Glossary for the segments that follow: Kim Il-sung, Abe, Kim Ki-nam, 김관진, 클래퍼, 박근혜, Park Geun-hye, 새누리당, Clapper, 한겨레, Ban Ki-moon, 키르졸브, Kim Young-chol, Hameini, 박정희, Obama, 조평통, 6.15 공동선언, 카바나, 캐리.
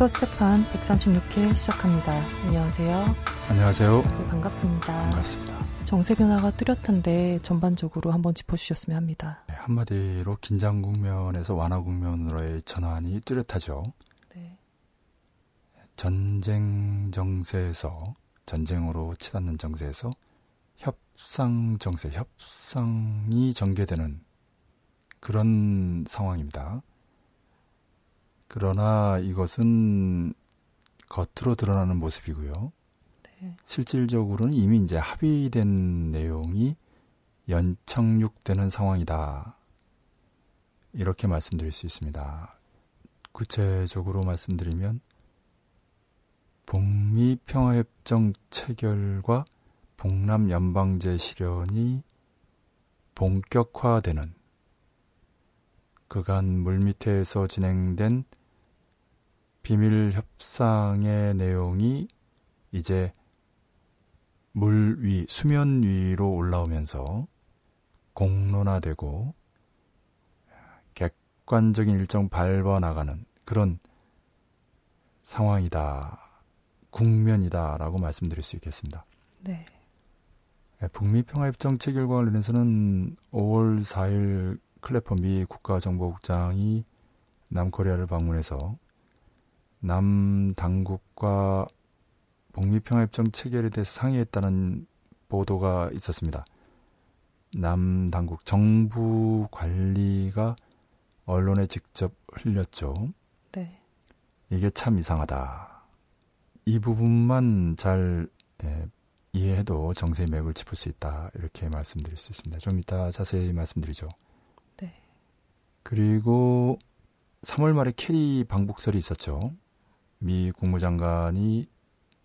닥터 스테판 136회 시작합니다. 안녕하세요. 안녕하세요. 네, 반갑습니다. 정세 변화가 뚜렷한데 전반적으로 한번 짚어주셨으면 합니다. 네, 한마디로 긴장 국면에서 완화 국면으로의 전환이 뚜렷하죠. 네. 전쟁 정세에서 전쟁으로 치닫는 정세에서 협상 정세, 협상이 전개되는 그런 상황입니다. 그러나 이것은 겉으로 드러나는 모습이고요. 네. 실질적으로는 이미 이제 합의된 내용이 연착륙되는 상황이다. 이렇게 말씀드릴 수 있습니다. 구체적으로 말씀드리면 북미 평화협정 체결과 동남 연방제 실현이 본격화되는 그간 물밑에서 진행된 비밀 협상의 내용이 이제 물 위, 수면 위로 올라오면서 공론화되고 객관적인 일정 밟아나가는 그런 상황이다, 국면이다라고 말씀드릴 수 있겠습니다. 네. 북미 평화협정 체결과 관련해서는 5월 4일 클래퍼 미 국가정보국장이 남코리아를 방문해서 남 당국과 북미 평화협정 체결에 대해서 상의했다는 보도가 있었습니다. 남 당국 정부 관리가 언론에 직접 흘렸죠. 네. 이게 참 이상하다. 이 부분만 잘 이해해도 정세의 맥을 짚을 수 있다. 이렇게 말씀드릴 수 있습니다. 좀 이따 자세히 말씀드리죠. 그리고 3월 말에 캐리 방북설이 있었죠. 미 국무장관이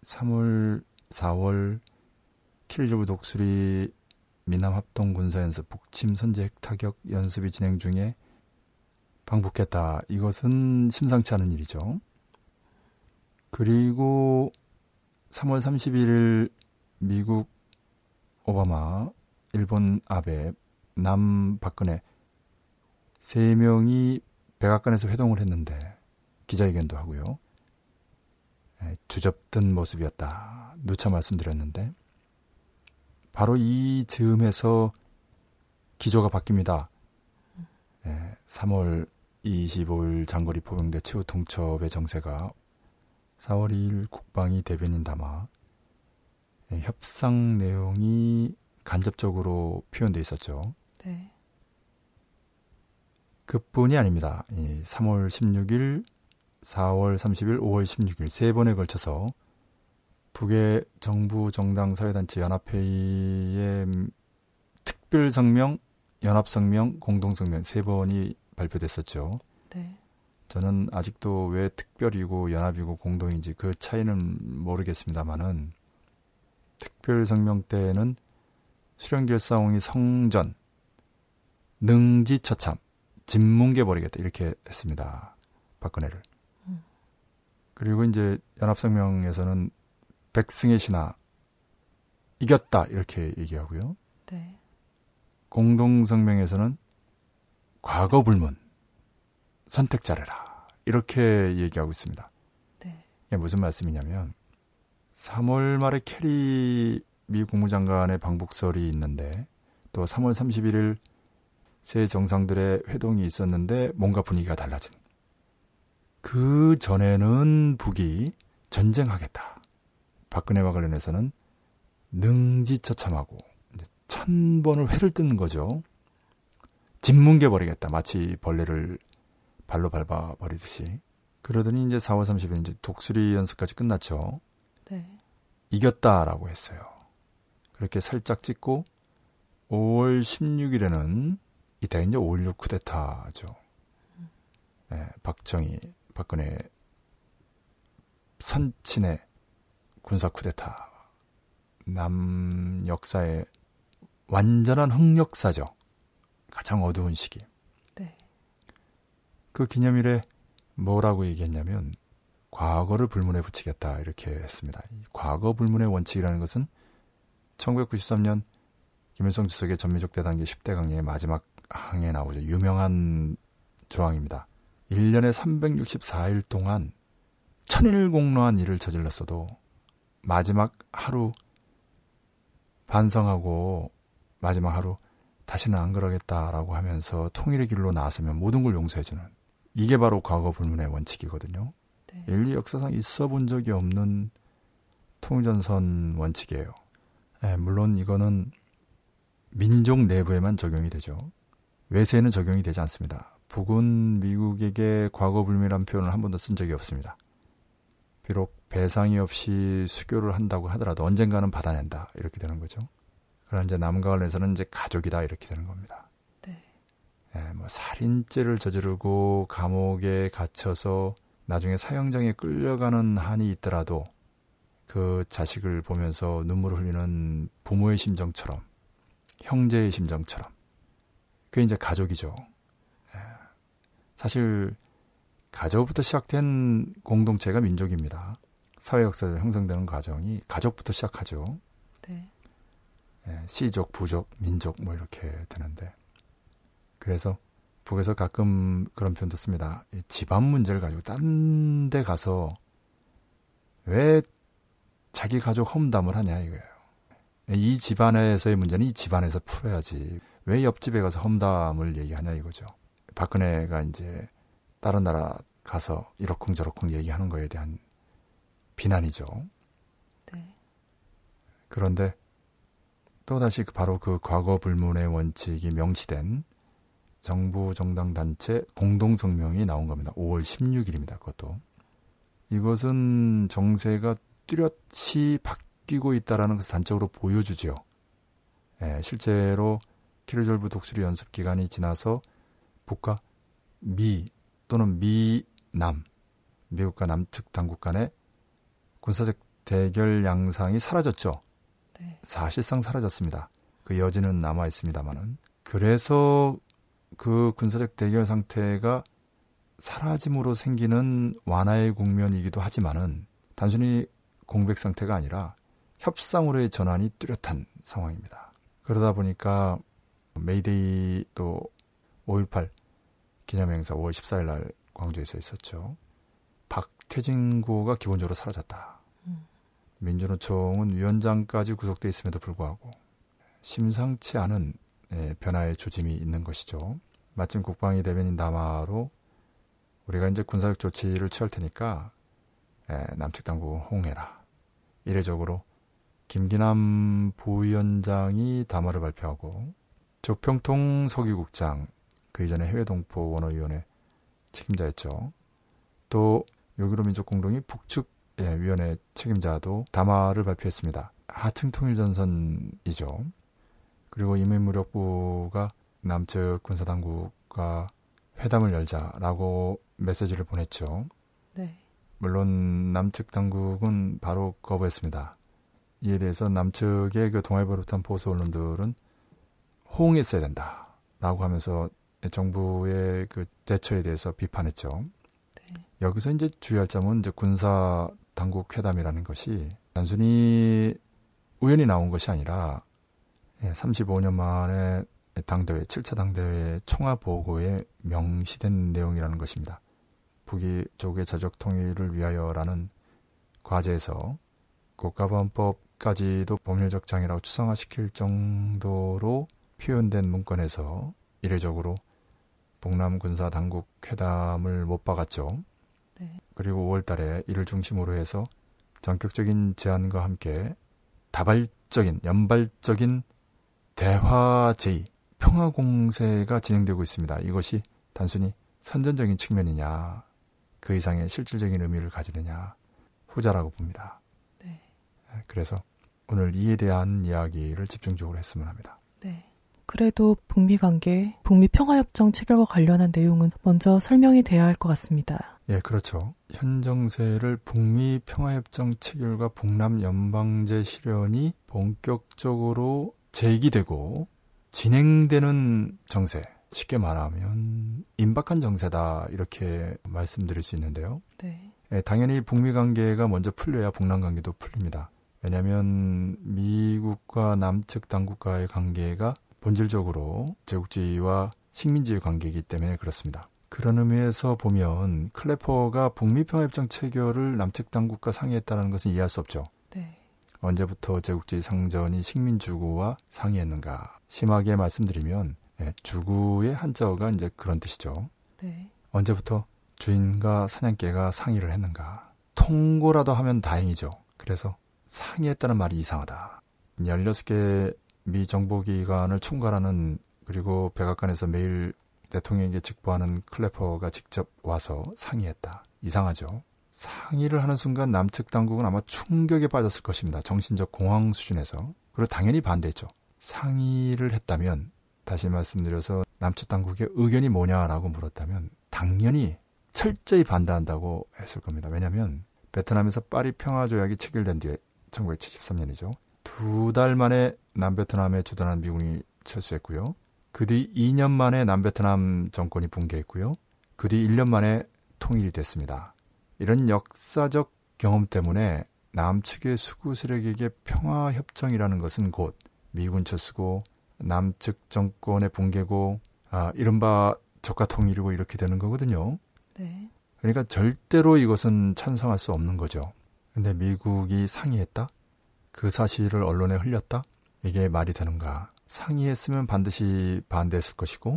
3월, 4월 킬리저브 독수리 미남합동군사연습 북침 선제 핵타격 연습이 진행 중에 방북했다. 이것은 심상치 않은 일이죠. 그리고 3월 31일 미국 오바마, 일본 아베, 남 박근혜 3명이 백악관에서 회동을 했는데 기자회견도 하고요. 주접든 모습이었다. 누차 말씀드렸는데 바로 이 즈음에서 기조가 바뀝니다. 3월 25일 장거리 포병대 최후 통첩의 정세가 4월 2일 국방위 대변인 담아 협상 내용이 간접적으로 표현되어 있었죠. 네. 그뿐이 아닙니다. 3월 16일, 4월 30일, 5월 16일 세 번에 걸쳐서 북의 정부 정당 사회단체 연합회의의 특별성명, 연합성명, 공동성명 세 번이 발표됐었죠. 네. 저는 아직도 왜 특별이고 연합이고 공동인지 그 차이는 모르겠습니다만은 특별성명 때에는 수령결사홍이 성전, 능지처참, 짓뭉개버리겠다 이렇게 했습니다. 박근혜를. 그리고 이제 연합성명에서는 백승의 신하 이겼다 이렇게 얘기하고요. 네. 공동성명에서는 과거 불문 선택 잘해라 이렇게 얘기하고 있습니다. 네. 이게 무슨 말씀이냐면 3월 말에 캐리 미 국무장관의 방북설이 있는데 또 3월 31일 세 정상들의 회동이 있었는데 뭔가 분위기가 달라진. 그 전에는 북이 전쟁하겠다. 박근혜와 관련해서는 능지처참하고 1000번을 회를 뜯는 거죠. 짓뭉개버리겠다. 마치 벌레를 발로 밟아버리듯이. 그러더니 이제 4월 30일 이제 독수리 연습까지 끝났죠. 네. 이겼다라고 했어요. 그렇게 살짝 찍고 5월 16일에는 이때 이제 5.16 쿠데타죠. 네, 박정희, 박근혜 선친의 군사 쿠데타. 남 역사의 완전한 흑역사죠. 가장 어두운 시기. 네. 그 기념일에 뭐라고 얘기했냐면 과거를 불문에 붙이겠다 이렇게 했습니다. 과거 불문의 원칙이라는 것은 1993년 김일성 주석의 전민족 대단계 10대 강의의 마지막 항에 나오죠. 유명한 조항입니다. 1년에 364일 동안 천일공노한 일을 저질렀어도 마지막 하루 반성하고 마지막 하루 다시는 안 그러겠다라고 하면서 통일의 길로 나서면 모든 걸 용서해주는, 이게 바로 과거 불문의 원칙이거든요. 네. 인류 역사상 있어 본 적이 없는 통일전선 원칙이에요. 네, 물론 이거는 민족 내부에만 적용이 되죠. 외세에는 적용이 되지 않습니다. 북은 미국에게 과거 불문이라는 표현을 한 번도 쓴 적이 없습니다. 비록 배상이 없이 수교를 한다고 하더라도 언젠가는 받아낸다 이렇게 되는 거죠. 그러나 이제 남과 관련해서는 이제 가족이다 이렇게 되는 겁니다. 네. 네, 뭐 살인죄를 저지르고 감옥에 갇혀서 나중에 사형장에 끌려가는 한이 있더라도 그 자식을 보면서 눈물을 흘리는 부모의 심정처럼, 형제의 심정처럼, 그게 이제 가족이죠. 네. 사실 가족부터 시작된 공동체가 민족입니다. 사회 역사로 형성되는 과정이 가족부터 시작하죠. 네. 시족, 부족, 민족 뭐 이렇게 되는데, 그래서 북에서 가끔 그런 표현도 씁니다. 집안 문제를 가지고 딴 데 가서 왜 자기 가족 험담을 하냐 이거예요. 이 집안에서의 문제는 이 집안에서 풀어야지 왜 옆집에 가서 험담을 얘기하냐 이거죠. 박근혜가 이제 다른 나라 가서 이러쿵저러쿵 얘기하는 거에 대한 비난이죠. 네. 그런데 또다시 바로 그 과거 불문의 원칙이 명시된 정부 정당 단체 공동성명이 나온 겁니다. 5월 16일입니다. 그것도. 이것은 정세가 뚜렷이 바뀌고 있다는 것을 단적으로 보여주죠. 예, 실제로 키르졸브 독수리 연습 기간이 지나서 북과 미 또는 미남, 미국과 남측 당국 간의 군사적 대결 양상이 사라졌죠. 네. 사실상 사라졌습니다. 그 여지는 남아 있습니다만은. 그래서 그 군사적 대결 상태가 사라짐으로 생기는 완화의 국면이기도 하지만은 단순히 공백 상태가 아니라 협상으로의 전환이 뚜렷한 상황입니다. 그러다 보니까 메이데이 또 5.18 기념행사 5월 14일 날 광주에서 있었죠. 박태진고가 기본적으로 사라졌다. 민주노총은 위원장까지 구속돼 있음에도 불구하고 심상치 않은 변화의 조짐이 있는 것이죠. 마침 국방위 대변인 담화로 우리가 이제 군사적 조치를 취할 테니까 남측 당국은 호응해라. 이례적으로 김기남 부위원장이 담화를 발표하고 조평통 서기국장, 그 이전에 해외동포 원어위원회 책임자였죠. 또 요기로민족공동이 북측 위원회 책임자도 담화를 발표했습니다. 하층통일전선이죠. 그리고 인민무력부가 남측 군사당국과 회담을 열자라고 메시지를 보냈죠. 네. 물론 남측 당국은 바로 거부했습니다. 이에 대해서 남측의 그 동아일보를 비롯한 보수 언론들은 호응했어야 된다라고 하면서 정부의 그 대처에 대해서 비판했죠. 네. 여기서 이제 주의할 점은 이제 군사 당국 회담이라는 것이 단순히 우연히 나온 것이 아니라 35년 만에 당대회, 7차 당대회 총화보고에 명시된 내용이라는 것입니다. 북이 조국의 자족 통일을 위하여라는 과제에서 국가보안법까지도 법률적 장애라고 추상화시킬 정도로 표현된 문건에서 이례적으로 북남 군사 당국 회담을 못 박았죠. 네. 그리고 5월 달에 이를 중심으로 해서 전격적인 제안과 함께 다발적인, 연발적인 대화 제의, 평화 공세가 진행되고 있습니다. 이것이 단순히 선전적인 측면이냐, 그 이상의 실질적인 의미를 가지느냐, 후자라고 봅니다. 네. 그래서 오늘 이에 대한 이야기를 집중적으로 했으면 합니다. 네. 그래도 북미 관계, 북미 평화협정 체결과 관련한 내용은 먼저 설명이 돼야 할 것 같습니다. 예, 그렇죠. 현 정세를 북미 평화협정 체결과 북남 연방제 실현이 본격적으로 제기되고 진행되는 정세, 쉽게 말하면 임박한 정세다 이렇게 말씀드릴 수 있는데요. 네. 예, 당연히 북미 관계가 먼저 풀려야 북남 관계도 풀립니다. 왜냐하면 미국과 남측 당국과의 관계가 본질적으로 제국주의와 식민지의 관계이기 때문에 그렇습니다. 그런 의미에서 보면 클래퍼가 북미 평화협정 체결을 남측 당국과 상의했다는 것은 이해할 수 없죠. 네. 언제부터 제국주의 상전이 식민주구와 상의했는가. 심하게 말씀드리면 주구의 한자어가 이제 그런 뜻이죠. 네. 언제부터 주인과 사냥개가 상의를 했는가. 통고라도 하면 다행이죠. 그래서 상의했다는 말이 이상하다. 16개 미 정보기관을 총괄하는, 그리고 백악관에서 매일 대통령에게 직보하는 클래퍼가 직접 와서 상의했다. 이상하죠. 상의를 하는 순간 남측 당국은 아마 충격에 빠졌을 것입니다. 정신적 공황 수준에서. 그리고 당연히 반대했죠. 상의를 했다면, 다시 말씀드려서 남측 당국의 의견이 뭐냐라고 물었다면 당연히 철저히 반대한다고 했을 겁니다. 왜냐하면 베트남에서 파리 평화조약이 체결된 뒤에 1973년이죠. 2달 만에 남베트남에 주둔한 미군이 철수했고요. 그 뒤 2년 만에 남베트남 정권이 붕괴했고요. 그 뒤 1년 만에 통일이 됐습니다. 이런 역사적 경험 때문에 남측의 수구 세력에게 평화협정이라는 것은 곧 미군 철수고 남측 정권의 붕괴고 이른바 적화 통일이고 이렇게 되는 거거든요. 네. 그러니까 절대로 이것은 찬성할 수 없는 거죠. 근데 미국이 상의했다? 그 사실을 언론에 흘렸다? 이게 말이 되는가? 상의했으면 반드시 반대했을 것이고,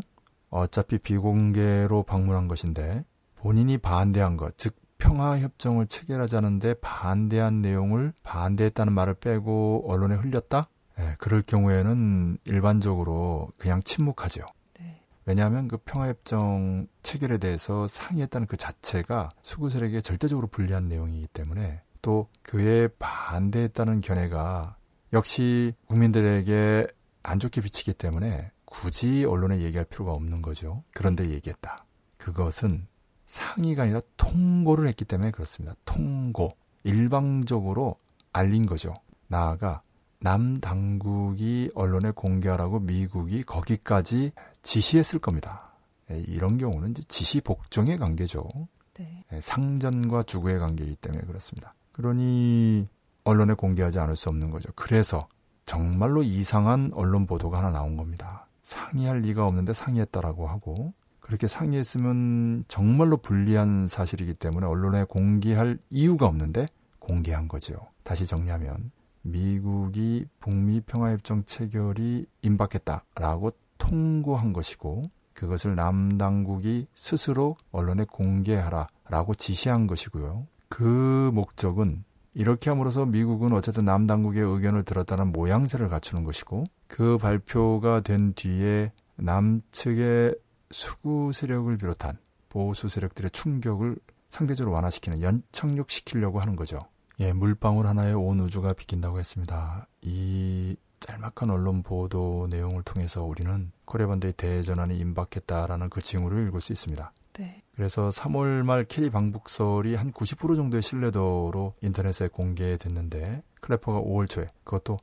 어차피 비공개로 방문한 것인데 본인이 반대한 것, 즉 평화협정을 체결하자는데 반대한 내용을 반대했다는 말을 빼고 언론에 흘렸다? 네, 그럴 경우에는 일반적으로 그냥 침묵하죠. 네. 왜냐하면 그 평화협정 체결에 대해서 상의했다는 그 자체가 수구 세력에게 절대적으로 불리한 내용이기 때문에, 또 그에 반대했다는 견해가 역시 국민들에게 안 좋게 비치기 때문에 굳이 언론에 얘기할 필요가 없는 거죠. 그런데 얘기했다. 그것은 상의가 아니라 통고를 했기 때문에 그렇습니다. 통고. 일방적으로 알린 거죠. 나아가 남 당국이 언론에 공개하라고 미국이 거기까지 지시했을 겁니다. 이런 경우는 지시 복종의 관계죠. 네. 상전과 주구의 관계이기 때문에 그렇습니다. 그러니 언론에 공개하지 않을 수 없는 거죠. 그래서 정말로 이상한 언론 보도가 하나 나온 겁니다. 상의할 리가 없는데 상의했다라고 하고, 그렇게 상의했으면 정말로 불리한 사실이기 때문에 언론에 공개할 이유가 없는데 공개한 거죠. 다시 정리하면 미국이 북미 평화협정 체결이 임박했다라고 통고한 것이고, 그것을 남 당국이 스스로 언론에 공개하라라고 지시한 것이고요. 그 목적은 이렇게 함으로써 미국은 어쨌든 남 당국의 의견을 들었다는 모양새를 갖추는 것이고, 그 발표가 된 뒤에 남측의 수구 세력을 비롯한 보수 세력들의 충격을 상대적으로 완화시키는, 연착륙시키려고 하는 거죠. 예, 물방울 하나에 온 우주가 비킨다고 했습니다. 이 짤막한 언론 보도 내용을 통해서 우리는 코리아 반도의 대전환이 임박했다라는 그 징후를 읽을 수 있습니다. 네. 그래서 3월 말 캐리 방북설이 한 90% 정도의 신뢰도로 인터넷에 공개됐는데, 클래퍼가 5월 초에, 그것도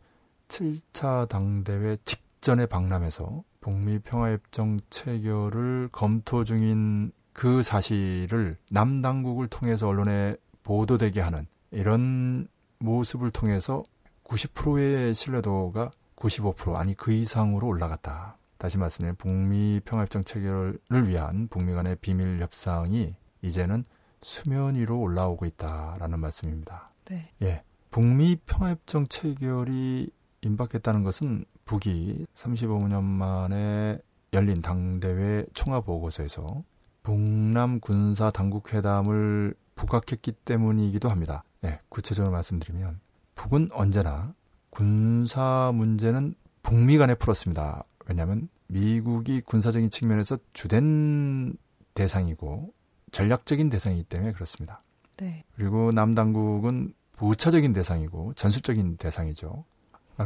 7차 당대회 직전의 박람회에서 북미 평화협정 체결을 검토 중인 그 사실을 남 당국을 통해서 언론에 보도되게 하는 이런 모습을 통해서 90%의 신뢰도가 95%, 아니 그 이상으로 올라갔다. 다시 말씀드리면 북미 평화협정 체결을 위한 북미 간의 비밀 협상이 이제는 수면 위로 올라오고 있다라는 말씀입니다. 네. 예, 북미 평화협정 체결이 임박했다는 것은 북이 35년 만에 열린 당대회 총화보고서에서 북남 군사 당국회담을 부각했기 때문이기도 합니다. 예, 구체적으로 말씀드리면 북은 언제나 군사 문제는 북미 간에 풀었습니다. 왜냐하면 미국이 군사적인 측면에서 주된 대상이고 전략적인 대상이기 때문에 그렇습니다. 네. 그리고 남당국은 부차적인 대상이고 전술적인 대상이죠.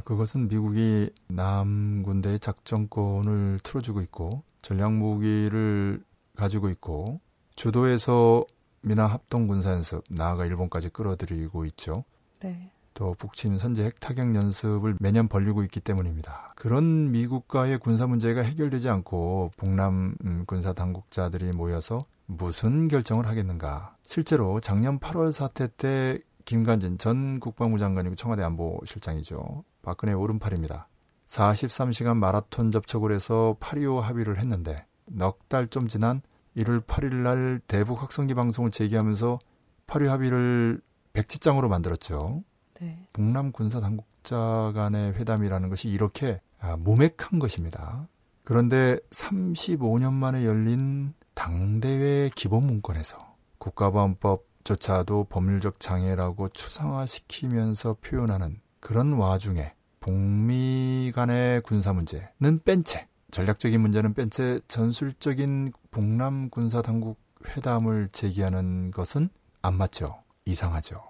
그것은 미국이 남군대의 작전권을 틀어주고 있고 전략무기를 가지고 있고 주도해서 미남 합동군사연습, 나아가 일본까지 끌어들이고 있죠. 네. 또 북침 선제 핵타격 연습을 매년 벌리고 있기 때문입니다. 그런 미국과의 군사 문제가 해결되지 않고 북남 군사 당국자들이 모여서 무슨 결정을 하겠는가. 실제로 작년 8월 사태 때 김관진 전 국방부 장관이고 청와대 안보실장이죠. 박근혜 오른팔입니다. 43시간 마라톤 접촉을 해서 8.25 합의를 했는데 넉 달 좀 지난 1월 8일 날 대북 확성기 방송을 재개하면서 8위 합의를 백지장으로 만들었죠. 네. 북남 군사 당국자 간의 회담이라는 것이 이렇게 모맥한 것입니다. 그런데 35년 만에 열린 당대회 기본 문건에서 국가보안법조차도 법률적 장애라고 추상화시키면서 표현하는 그런 와중에 북미 간의 군사 문제는 뺀 채, 전략적인 문제는 뺀 채 전술적인 북남 군사 당국 회담을 제기하는 것은 안 맞죠. 이상하죠.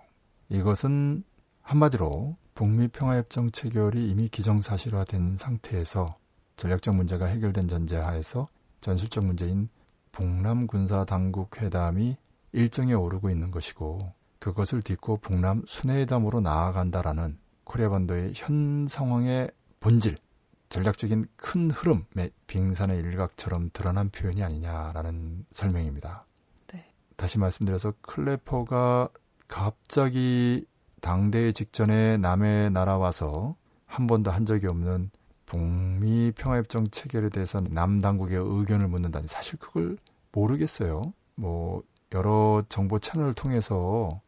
이것은 한마디로 북미 평화협정 체결이 이미 기정사실화된 상태에서 전략적 문제가 해결된 전제하에서 전술적 문제인 북남 군사 당국 회담이 일정에 오르고 있는 것이고, 그것을 딛고 북남 순회회담으로 나아간다라는 코리아 반도의 현 상황의 본질, 전략적인 큰 흐름의 빙산의 일각처럼 드러난 표현이 아니냐라는 설명입니다. 네. 다시 말씀드려서 클래퍼가 갑자기 당대회 직전에 남의 나라 와서 한 번도 한 적이 없는 북미 평화협정 체결에 대해서 남 당국의 의견을 묻는다니, 사실 그걸 모르겠어요. 뭐 여러 정보 채널을 통해서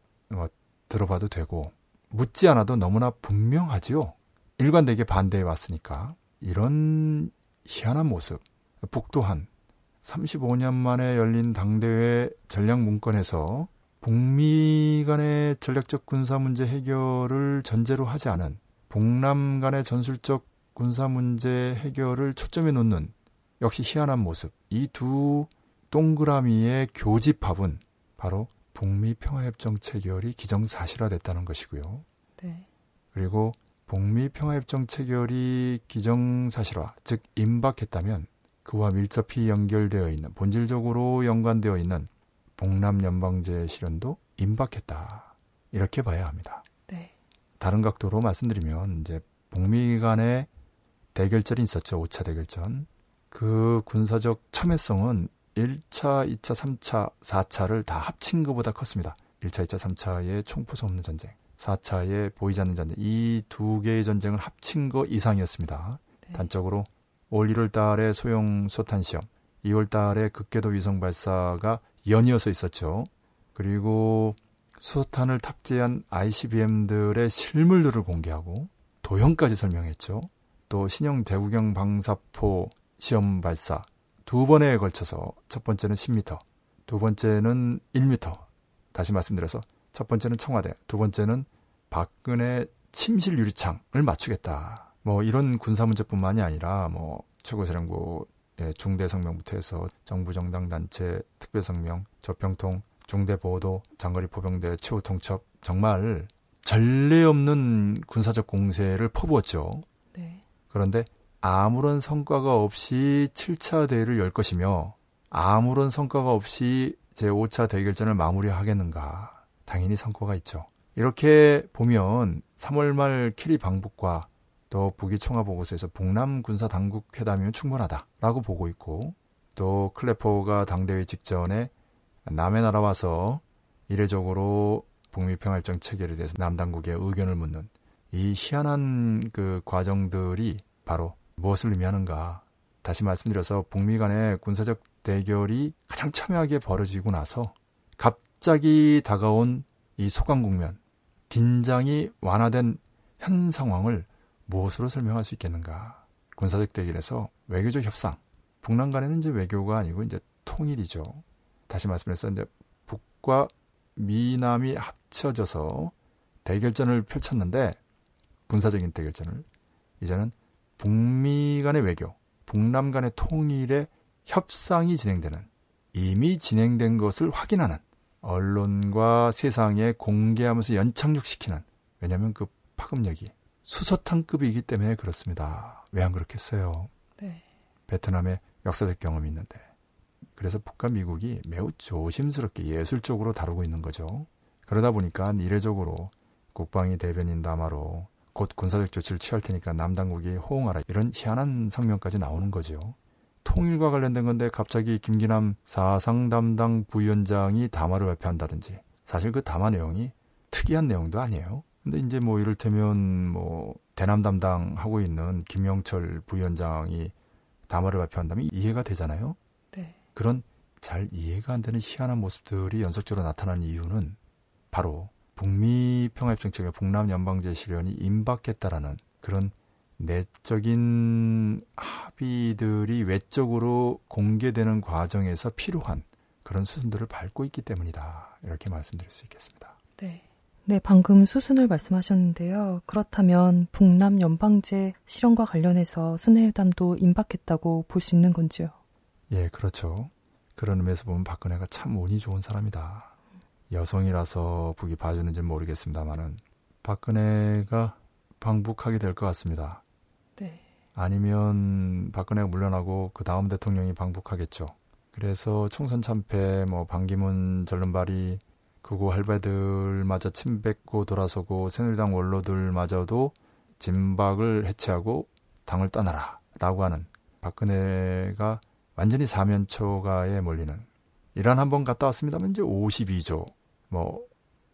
들어봐도 되고 묻지 않아도 너무나 분명하지요. 일관되게 반대해 왔으니까. 이런 희한한 모습. 북도한 35년 만에 열린 당대회 전략 문건에서 북미 간의 전략적 군사 문제 해결을 전제로 하지 않은, 북남 간의 전술적 군사 문제 해결을 초점에 놓는 역시 희한한 모습. 이 두 동그라미의 교집합은 바로 북미 평화협정 체결이 기정사실화됐다는 것이고요. 네. 그리고 북미 평화협정 체결이 기정사실화, 즉 임박했다면 그와 밀접히 연결되어 있는, 본질적으로 연관되어 있는 동남 연방제 실현도 임박했다, 이렇게 봐야 합니다. 네. 다른 각도로 말씀드리면 이제 북미 간의 대결전이 있었죠. 5차 대결전. 그 군사적 첨예성은 1차, 2차, 3차, 4차를 다 합친 것보다 컸습니다. 1차, 2차, 3차의 총포소 없는 전쟁, 4차의 보이지 않는 전쟁, 이 두 개의 전쟁을 합친 것 이상이었습니다. 네. 단적으로 올 1월 달에 소형 소탄 시험, 2월 달에 극궤도 위성 발사가 연이어서 있었죠. 그리고 수소탄을 탑재한 ICBM들의 실물들을 공개하고 도형까지 설명했죠. 또 신형 대구경 방사포 시험 발사 두 번에 걸쳐서, 첫 번째는 10m, 두 번째는 1m. 다시 말씀드려서 첫 번째는 청와대, 두 번째는 박근혜 침실 유리창을 맞추겠다. 뭐 이런 군사 문제뿐만이 아니라 뭐 최고사령부 중대 성명부터 해서 정부 정당 단체 특별 성명, 조평통, 중대 보호도, 장거리 포병대 최후 통첩, 정말 전례 없는 군사적 공세를 퍼부었죠. 네. 그런데 아무런 성과가 없이 7차 대회를 열 것이며 아무런 성과가 없이 제5차 대결전을 마무리하겠는가? 당연히 성과가 있죠. 이렇게 보면 3월 말 캐리 방북과 또 북위 총화보고서에서 북남 군사 당국 회담이면 충분하다라고 보고 있고, 또 클래퍼가 당대회 직전에 남의 나라 와서 이례적으로 북미 평화협정 체결에 대해서 남 당국의 의견을 묻는 이 희한한 그 과정들이 바로 무엇을 의미하는가. 다시 말씀드려서 북미 간의 군사적 대결이 가장 첨예하게 벌어지고 나서 갑자기 다가온 이 소강 국면, 긴장이 완화된 현 상황을 무엇으로 설명할 수 있겠는가? 군사적 대결에서 외교적 협상, 북남 간에는 이제 외교가 아니고 이제 통일이죠. 다시 말씀해서 이제 북과 미남이 합쳐져서 대결전을 펼쳤는데, 군사적인 대결전을 이제는 북미 간의 외교, 북남 간의 통일의 협상이 진행되는, 이미 진행된 것을 확인하는, 언론과 세상에 공개하면서 연착륙시키는, 왜냐하면 그 파급력이 수소탄급이기 때문에 그렇습니다. 왜 안 그렇겠어요? 네. 베트남의 역사적 경험이 있는데. 그래서 북과 미국이 매우 조심스럽게 예술적으로 다루고 있는 거죠. 그러다 보니까 이례적으로 국방위 대변인 담화로 곧 군사적 조치를 취할 테니까 남당국이 호응하라, 이런 희한한 성명까지 나오는 거죠. 통일과 관련된 건데 갑자기 김기남 사상담당 부위원장이 담화를 발표한다든지, 사실 그 담화 내용이 특이한 내용도 아니에요. 근데 이제 뭐 이를테면 뭐 대남 담당하고 있는 김영철 부위원장이 담화를 발표한다면 이해가 되잖아요. 네. 그런 잘 이해가 안 되는 희한한 모습들이 연속적으로 나타난 이유는 바로 북미 평화협정체가 북남 연방제 실현이 임박했다라는 그런 내적인 합의들이 외적으로 공개되는 과정에서 필요한 그런 수순들을 밟고 있기 때문이다. 이렇게 말씀드릴 수 있겠습니다. 네. 네, 방금 수순을 말씀하셨는데요. 그렇다면 북남 연방제 실현과 관련해서 순회회담도 임박했다고 볼 수 있는 건지요? 예, 그렇죠. 그런 의미에서 보면 박근혜가 참 운이 좋은 사람이다. 여성이라서 북이 봐주는지는 모르겠습니다만은 박근혜가 방북하게 될 것 같습니다. 네. 아니면 박근혜가 물러나고 그 다음 대통령이 방북하겠죠. 그래서 총선 참패, 반기문 절름발이 그고 할배들마저 침뱉고 돌아서고 새누리당 원로들마저도 진박을 해체하고 당을 떠나라라고 하는 박근혜가 완전히 사면초가에 몰리는 이란 한번 갔다 왔습니다면 이제 52조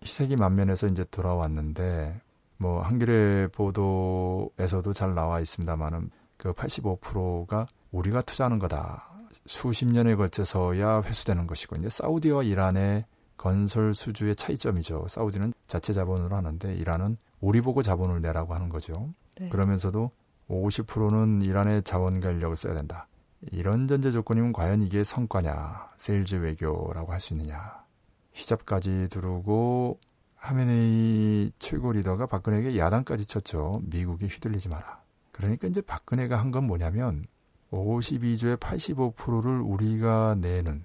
희색이 만면에서 이제 돌아왔는데 한겨레 보도에서도 잘 나와 있습니다만은 그 85%가 우리가 투자하는 거다. 수십 년에 걸쳐서야 회수되는 것이고 이제 사우디와 이란의 건설 수주의 차이점이죠. 사우디는 자체 자본으로 하는데 이란은 우리 보고 자본을 내라고 하는 거죠. 네. 그러면서도 50%는 이란의 자원과 인력을 써야 된다. 이런 전제 조건이면 과연 이게 성과냐, 세일즈 외교라고 할 수 있느냐. 히잡까지 두르고 하메네이 최고 리더가 박근혜에게 야단까지 쳤죠. 미국이 휘둘리지 마라. 그러니까 이제 박근혜가 한 건 뭐냐면 52조의 85%를 우리가 내는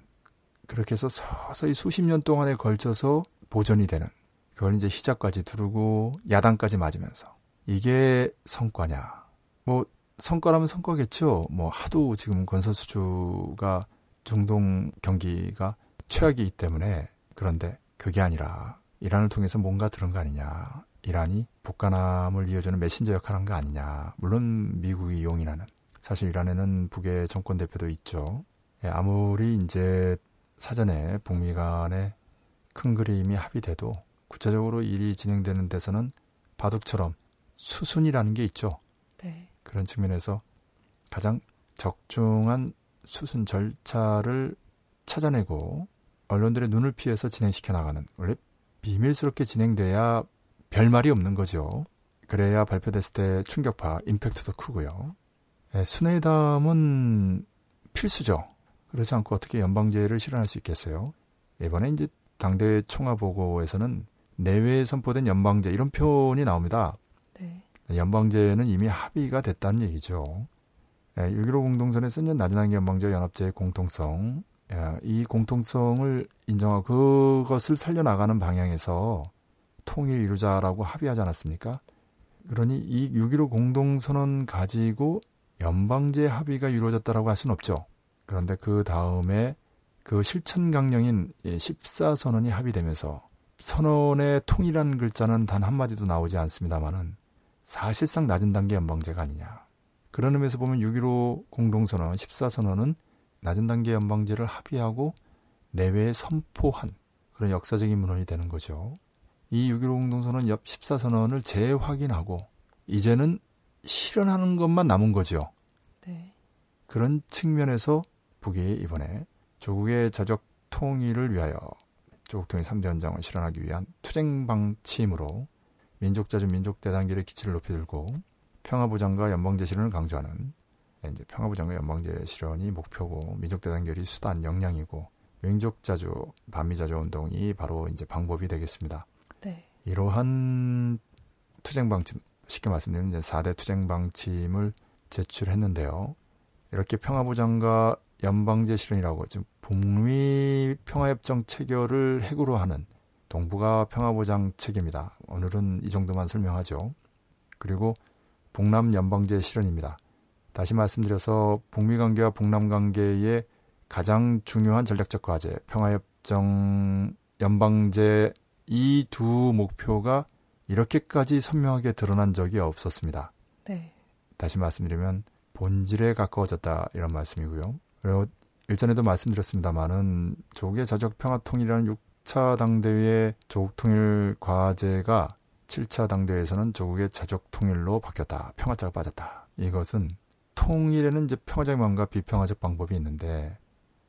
그렇게 해서 서서히 수십 년 동안에 걸쳐서 보존이 되는 그걸 이제 히잡까지 두르고 야단까지 맞으면서 이게 성과냐. 성과라면 성과겠죠. 하도 지금 건설 수주가 중동 경기가 최악이기 때문에 그런데 그게 아니라 이란을 통해서 뭔가 들은 거 아니냐. 이란이 북한함을 이어주는 메신저 역할을 한 거 아니냐. 물론 미국이 용인하는. 사실 이란에는 북의 정권 대표도 있죠. 아무리 이제 사전에 북미 간의 큰 그림이 합의돼도 구체적으로 일이 진행되는 데서는 바둑처럼 수순이라는 게 있죠. 네. 그런 측면에서 가장 적중한 수순 절차를 찾아내고 언론들의 눈을 피해서 진행시켜 나가는 원래 비밀스럽게 진행돼야 별말이 없는 거죠. 그래야 발표됐을 때 충격파, 임팩트도 크고요. 순회담은 필수죠. 그렇지 않고 어떻게 연방제를 실현할 수 있겠어요. 이번에 이제 당대회 총화보고에서는 내외에 선포된 연방제 이런 표현이 나옵니다. 연방제는 이미 합의가 됐다는 얘기죠. 6.15 공동선에서 나지난기 연방제와 연합제의 공통성, 이 공통성을 인정하고 그것을 살려나가는 방향에서 통일 이루자라고 합의하지 않았습니까? 그러니 이 6.15 공동선언 가지고 연방제 합의가 이루어졌다라고 할 수는 없죠. 그런데 그 다음에 그 실천 강령인 14선언이 합의되면서 선언의 통일이라는 글자는 단 한마디도 나오지 않습니다만은 사실상 낮은 단계 연방제가 아니냐. 그런 의미에서 보면 6.15 공동선언, 14선언은 낮은 단계 연방제를 합의하고 내외에 선포한 그런 역사적인 문헌이 되는 거죠. 이 6.15 공동선언 옆 14선언을 재확인하고 이제는 실현하는 것만 남은 거죠. 네. 그런 측면에서 북이 이번에 조국의 자적 통일을 위하여 조국 통일 3대 헌장을 실현하기 위한 투쟁 방침으로 민족자주 민족대단결의 기치를 높이 들고 평화보장과 연방제 실현을 강조하는 이제 평화보장과 연방제 실현이 목표고 민족대단결이 수단 역량이고 민족자주 반미자주 운동이 바로 이제 방법이 되겠습니다. 네. 이러한 투쟁 방침 쉽게 말씀드리면 이제 4대 투쟁 방침을 제출했는데요. 이렇게 평화보장과 연방제 실현이라고 지금 북미 평화협정 체결을 핵으로 하는 동북아 평화보장 체계입니다. 오늘은 이 정도만 설명하죠. 그리고 북남 연방제 실현입니다. 다시 말씀드려서 북미 관계와 북남 관계의 가장 중요한 전략적 과제, 평화협정, 연방제 이 두 목표가 이렇게까지 선명하게 드러난 적이 없었습니다. 네. 다시 말씀드리면 본질에 가까워졌다 이런 말씀이고요. 그리고 일전에도 말씀드렸습니다마는 조국의 자적 평화 통일이라는 7차 당대회 조국 통일 과제가 7차 당대회에서는 조국의 자적 통일로 바뀌었다. 평화자가 빠졌다. 이것은 통일에는 이제 평화적 방법과 비평화적 방법이 있는데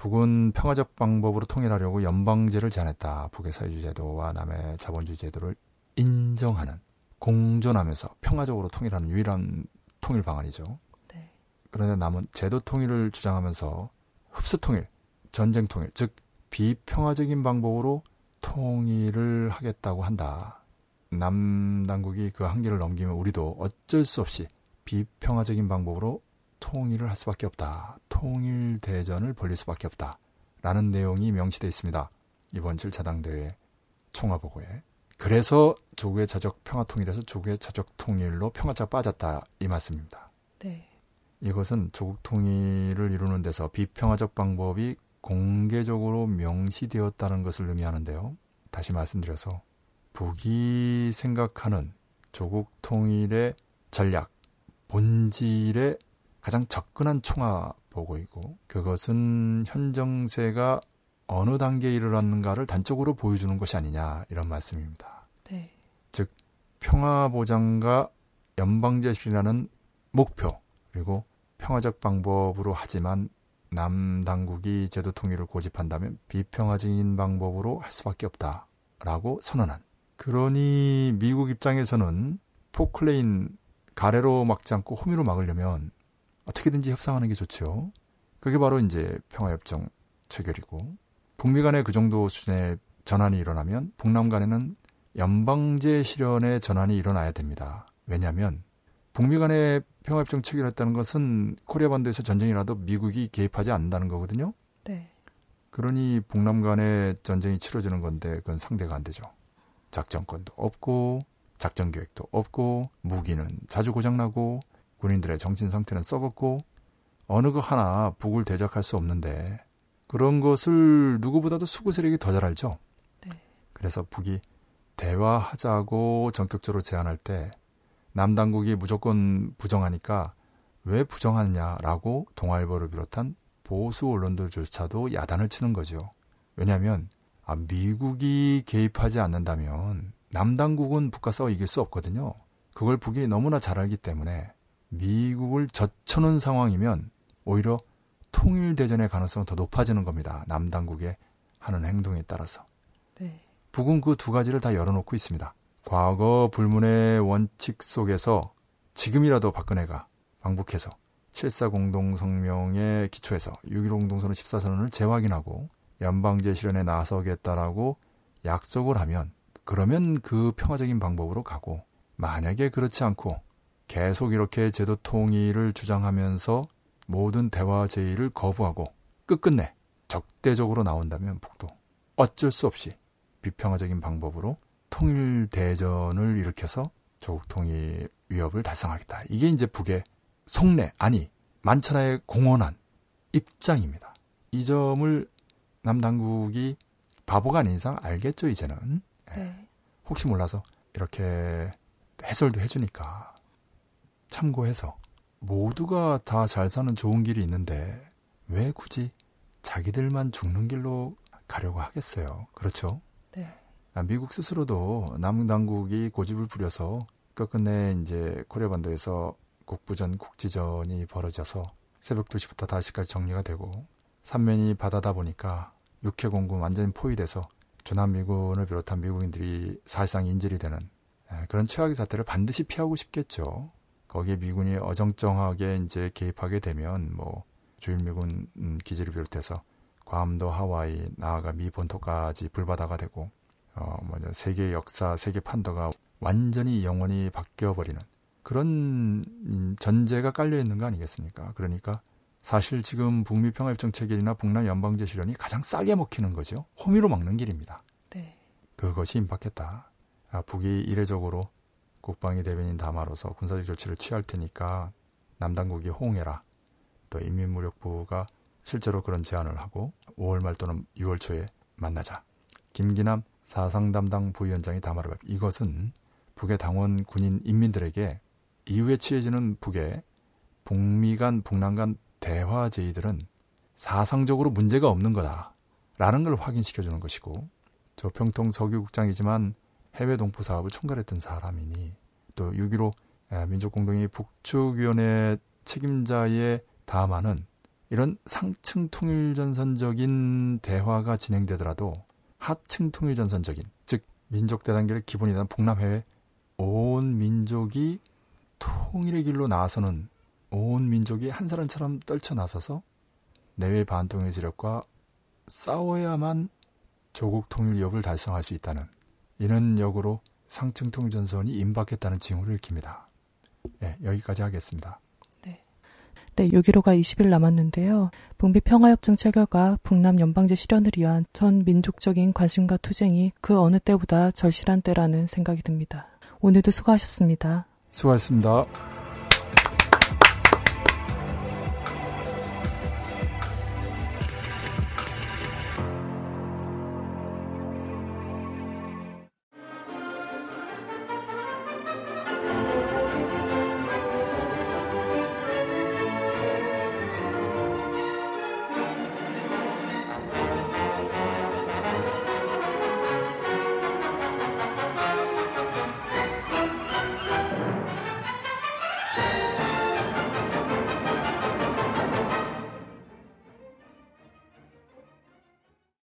북은 평화적 방법으로 통일하려고 연방제를 제안했다. 북의 사회주의 제도와 남의 자본주의 제도를 인정하는, 공존하면서 평화적으로 통일하는 유일한 통일 방안이죠. 네. 그런데 남은 제도 통일을 주장하면서 흡수 통일, 전쟁 통일, 즉 비평화적인 방법으로 통일을 하겠다고 한다. 남당국이 그 한계를 넘기면 우리도 어쩔 수 없이 비평화적인 방법으로 통일을 할 수밖에 없다. 통일대전을 벌릴 수밖에 없다. 라는 내용이 명시되어 있습니다. 이번 7차 당대회 총화보고에. 그래서 조국의 자적 평화통일에서 조국의 자적 통일로 평화가 빠졌다. 이 말씀입니다. 네. 이것은 조국 통일을 이루는 데서 비평화적 방법이 공개적으로 명시되었다는 것을 의미하는데요. 다시 말씀드려서 북이 생각하는 조국 통일의 전략, 본질의 가장 접근한 총화보고이고 그것은 현 정세가 어느 단계에 이르렀는가를 단적으로 보여주는 것이 아니냐 이런 말씀입니다. 네. 즉 평화보장과 연방제 실현하는 목표 그리고 평화적 방법으로 하지만 남당국이 제도 통일을 고집한다면 비평화적인 방법으로 할 수밖에 없다라고 선언한. 그러니 미국 입장에서는 포클레인 가래로 막지 않고 호미로 막으려면 어떻게든지 협상하는 게 좋죠. 그게 바로 이제 평화협정 체결이고 북미 간에 그 정도 수준의 전환이 일어나면 북남 간에는 연방제 실현의 전환이 일어나야 됩니다. 왜냐하면 북미 간에 평화협정 체결했다는 것은 코리아 반도에서 전쟁이라도 미국이 개입하지 않는다는 거거든요. 네. 그러니 북남 간에 전쟁이 치러지는 건데 그건 상대가 안 되죠. 작전권도 없고 작전 계획도 없고 무기는 자주 고장나고 군인들의 정신 상태는 썩었고 어느 것 하나 북을 대적할 수 없는데 그런 것을 누구보다도 수구 세력이 더 잘 알죠. 네. 그래서 북이 대화하자고 전격적으로 제안할 때 남당국이 무조건 부정하니까 왜 부정하느냐라고 동아일보를 비롯한 보수 언론들조차도 야단을 치는 거죠. 왜냐하면 미국이 개입하지 않는다면 남당국은 북과 싸워 이길 수 없거든요. 그걸 북이 너무나 잘 알기 때문에 미국을 젖혀놓은 상황이면 오히려 통일대전의 가능성은 더 높아지는 겁니다. 남당국의 하는 행동에 따라서. 네. 북은 그 두 가지를 다 열어놓고 있습니다. 과거 불문의 원칙 속에서 지금이라도 박근혜가 방북해서 7.4 공동성명의 기초에서 6.15 공동선언 14선언을 재확인하고 연방제 실현에 나서겠다라고 약속을 하면 그러면 그 평화적인 방법으로 가고 만약에 그렇지 않고 계속 이렇게 제도 통일을 주장하면서 모든 대화 제의를 거부하고 끝끝내 적대적으로 나온다면 북도 어쩔 수 없이 비평화적인 방법으로 통일대전을 일으켜서 조국 통일 위협을 달성하겠다. 이게 이제 북의 속내, 아니 만천하에 공언한 입장입니다. 이 점을 남당국이 바보가 아닌 이상 알겠죠, 이제는. 네. 혹시 몰라서 이렇게 해설도 해주니까 참고해서 모두가 다 잘 사는 좋은 길이 있는데 왜 굳이 자기들만 죽는 길로 가려고 하겠어요. 그렇죠? 네. 미국 스스로도 남당국이 고집을 부려서 끝끝내 이제 코리아 반도에서 국부전, 국지전이 벌어져서 새벽 2시부터 5시까지 정리가 되고 삼면이 바다다 보니까 육해공군 완전히 포위돼서 주남미군을 비롯한 미국인들이 사실상 인질이 되는 그런 최악의 사태를 반드시 피하고 싶겠죠. 거기에 미군이 어정쩡하게 이제 개입하게 되면 뭐 주일미군 기지를 비롯해서 괌도 하와이, 나아가 미 본토까지 불바다가 되고 먼저 세계 역사, 세계 판도가 완전히 영원히 바뀌어버리는 그런 전제가 깔려있는 거 아니겠습니까? 그러니까 사실 지금 북미 평화협정 체결이나 북남 연방제 실현이 가장 싸게 먹히는 거죠. 호미로 막는 길입니다. 네. 그것이 임박했다. 북이 이례적으로 국방위 대변인 담화로서 군사적 조치를 취할 테니까 남당국이 호응해라. 또 인민무력부가 실제로 그런 제안을 하고 5월 말 또는 6월 초에 만나자. 김기남 사상 담당 부위원장이 담화를 발표. 이것은 북의 당원 군인 인민들에게 이후에 취해지는 북의 북미 간 북남 간 대화 제의들은 사상적으로 문제가 없는 거다라는 걸 확인시켜주는 것이고 조평통 서기국장이지만 해외 동포 사업을 총괄했던 사람이니 또 6.15 민족공동의 북측위원회 책임자의 담화는 이런 상층 통일전선적인 대화가 진행되더라도 하층 통일전선적인, 즉 민족 대단결의 기본이 된 북남해외 온 민족이 통일의 길로 나서는, 온 민족이 한 사람처럼 떨쳐나서서 내외 반동의 세력과 싸워야만 조국 통일 위협을 달성할 수 있다는, 이런 역으로 상층 통일전선이 임박했다는 징후를 일깁니다. 네, 여기까지 하겠습니다. 네, 6.15가 20일 남았는데요. 북미평화협정 체결과 북남 연방제 실현을 위한 전 민족적인 관심과 투쟁이 그 어느 때보다 절실한 때라는 생각이 듭니다. 오늘도 수고하셨습니다. 수고하셨습니다.